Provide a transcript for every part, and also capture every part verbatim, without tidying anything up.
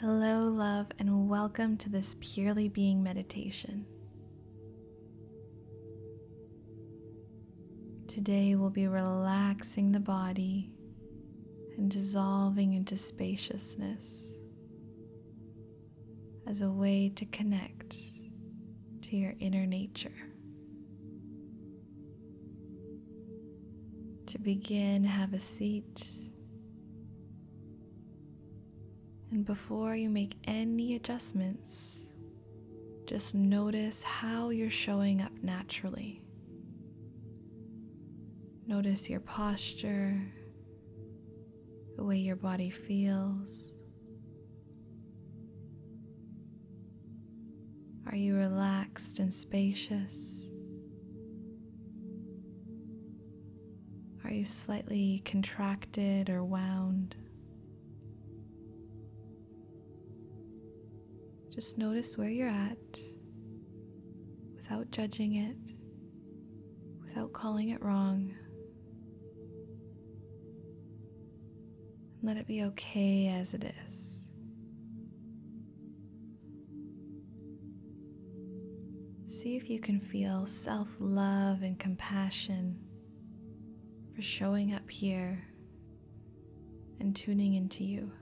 Hello, love, and welcome to this Purely Being meditation. Today we'll be relaxing the body and dissolving into spaciousness as a way to connect to your inner nature. To begin, have a seat. And before you make any adjustments, just notice how you're showing up naturally. Notice your posture, the way your body feels. Are you relaxed and spacious? Are you slightly contracted or wound? Just notice where you're at, without judging it, without calling it wrong. And let it be okay as it is. See if you can feel self-love and compassion for showing up here and tuning into you.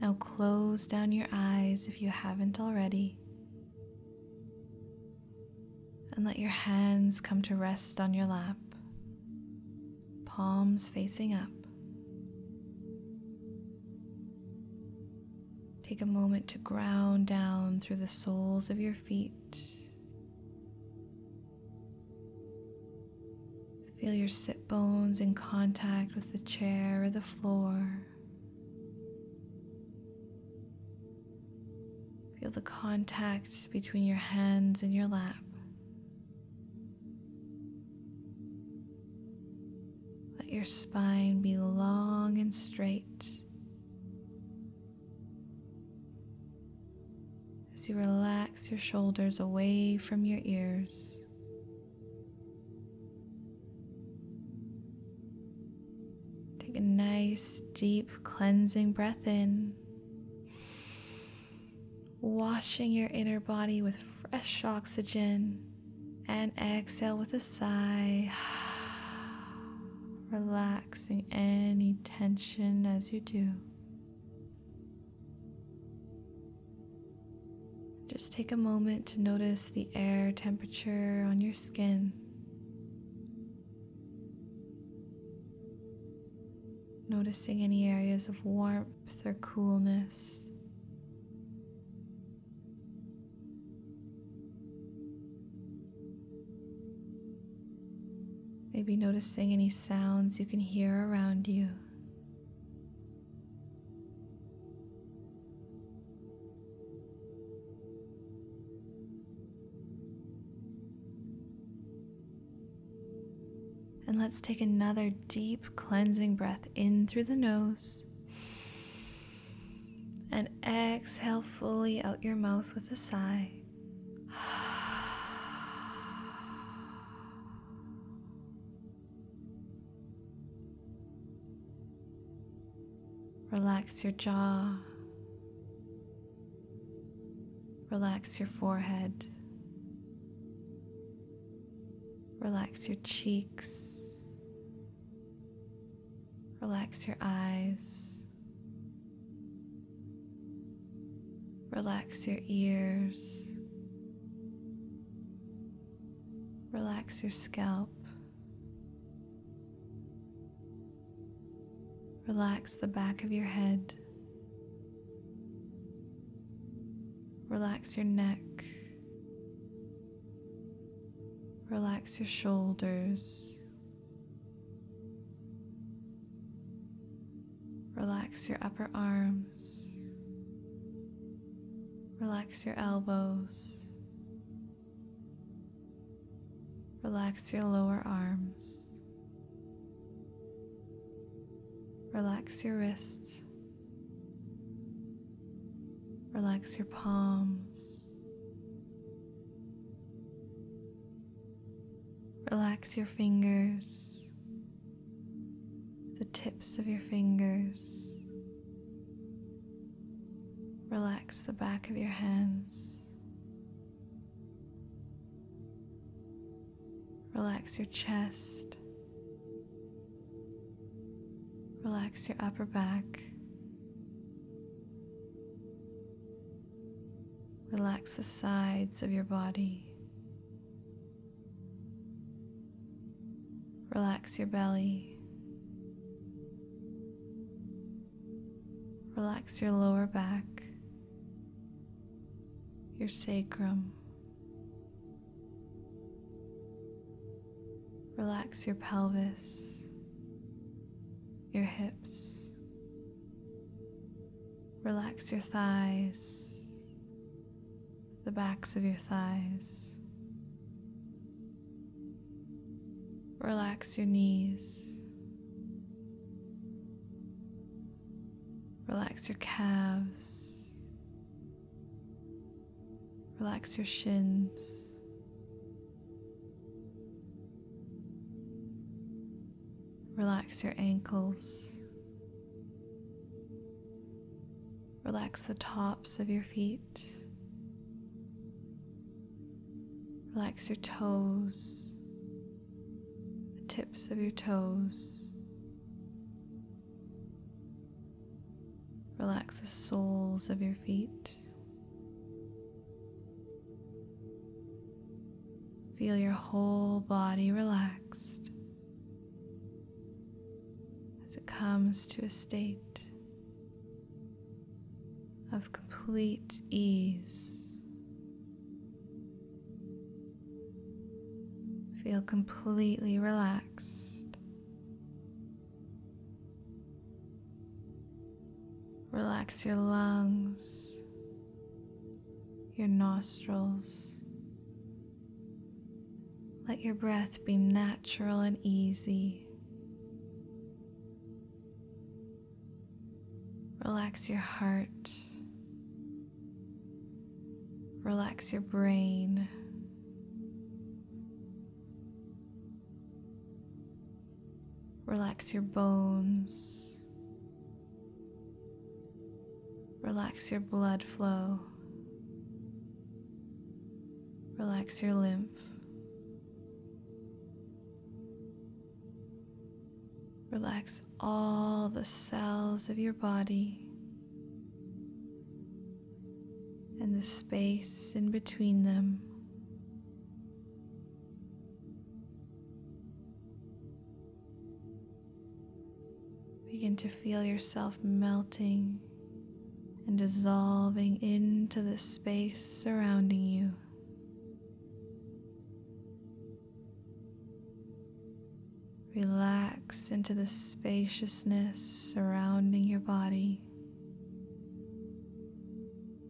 Now close down your eyes if you haven't already, and let your hands come to rest on your lap, palms facing up. Take a moment to ground down through the soles of your feet. Feel your sit bones in contact with the chair or the floor. Feel the contact between your hands and your lap. Let your spine be long and straight as you relax your shoulders away from your ears. Take a nice, deep, cleansing breath in, washing your inner body with fresh oxygen, and exhale with a sigh, relaxing any tension as you do. Just take a moment to notice the air temperature on your skin. Noticing any areas of warmth or coolness. Maybe noticing any sounds you can hear around you. And let's take another deep cleansing breath in through the nose. And exhale fully out your mouth with a sigh. Relax your jaw, relax your forehead, relax your cheeks, relax your eyes, relax your ears, relax your scalp. Relax the back of your head. Relax your neck. Relax your shoulders. Relax your upper arms. Relax your elbows. Relax your lower arms. Relax your wrists, relax your palms, relax your fingers, tips of your fingers. Relax the back of your hands. Relax your chest. Relax your upper back. Relax the sides of your body. Relax your belly. Relax your lower back, your sacrum. Relax your pelvis, your hips. Relax your thighs, the backs of your thighs. Relax your knees. Relax your calves. Relax your shins. Relax your ankles. Relax the tops of your feet. Relax your toes. Tips of your toes. Relax the soles of your feet. Feel your whole body relaxed as it comes to a state of complete ease. Feel completely relaxed. Relax your lungs, your nostrils. Let your breath be natural and easy. Relax your heart. Relax your brain. Relax your bones. Relax your blood flow. Relax your lymph. Relax all the cells of your body and the space in between them. Begin to feel yourself melting and dissolving into the space surrounding you. Relax into the spaciousness surrounding your body.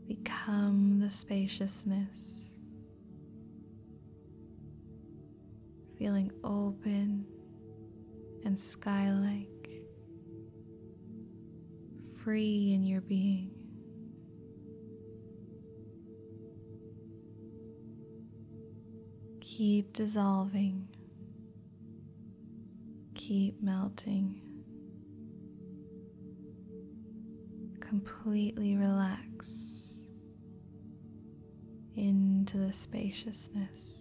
Become the spaciousness, feeling open and sky-like. Free in your being. Keep dissolving. Keep melting. Completely relax into the spaciousness.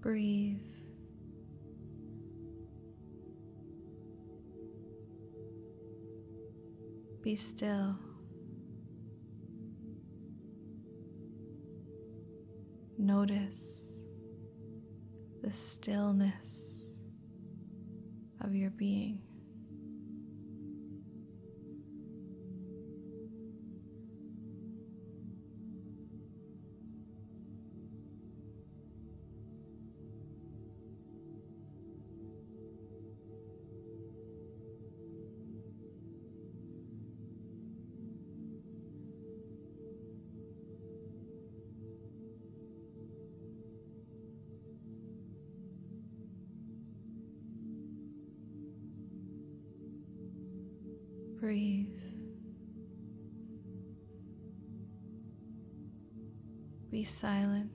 Breathe. Be still. Notice the stillness of your being. Breathe. Be silent.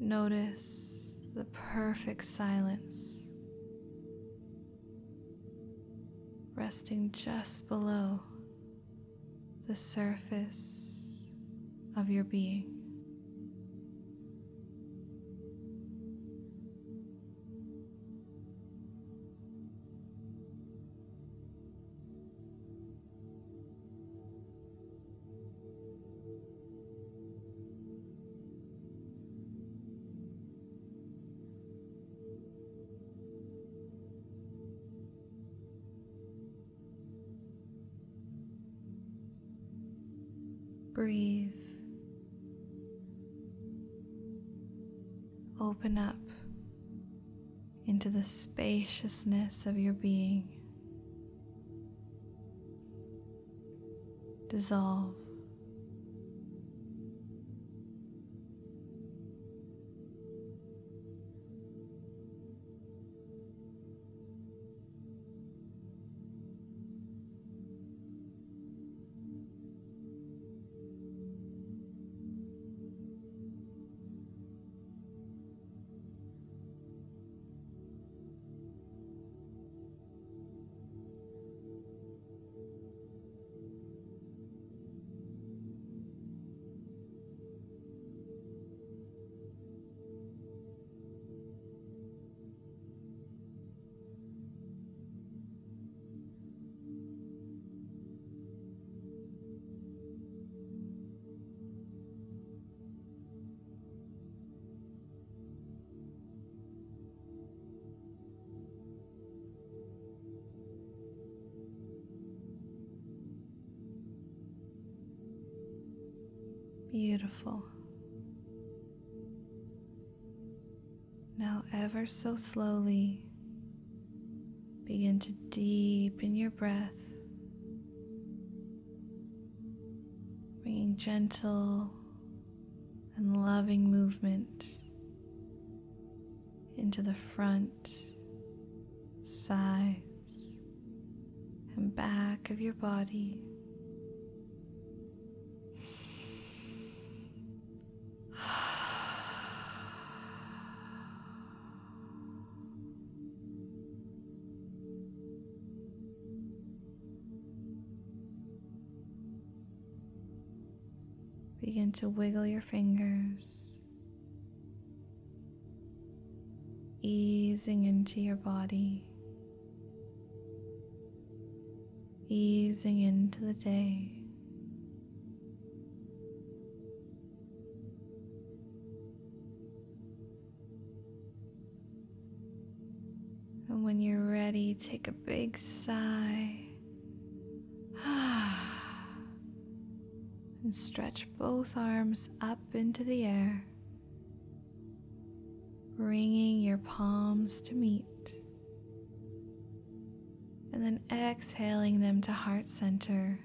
Notice the perfect silence resting just below the surface of your being. Breathe. Open up into the spaciousness of your being. Dissolve. Beautiful. Now, ever so slowly, begin to deepen your breath, bringing gentle and loving movement into the front, sides, and back of your body. Begin to wiggle your fingers, easing into your body, easing into the day. And when you're ready, take a big sigh. And stretch both arms up into the air, bringing your palms to meet, and then exhaling them to heart center,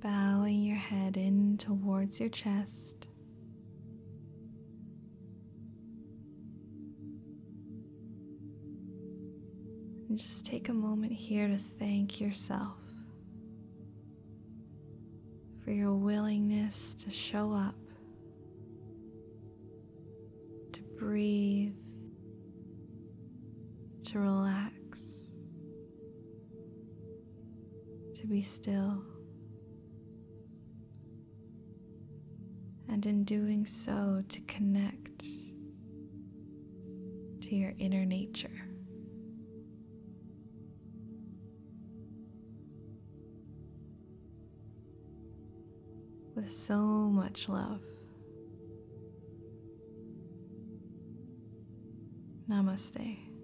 bowing your head in towards your chest. And just take a moment here to thank yourself for your willingness to show up, to breathe, to relax, to be still, and in doing so to connect to your inner nature. with so much love. Namaste.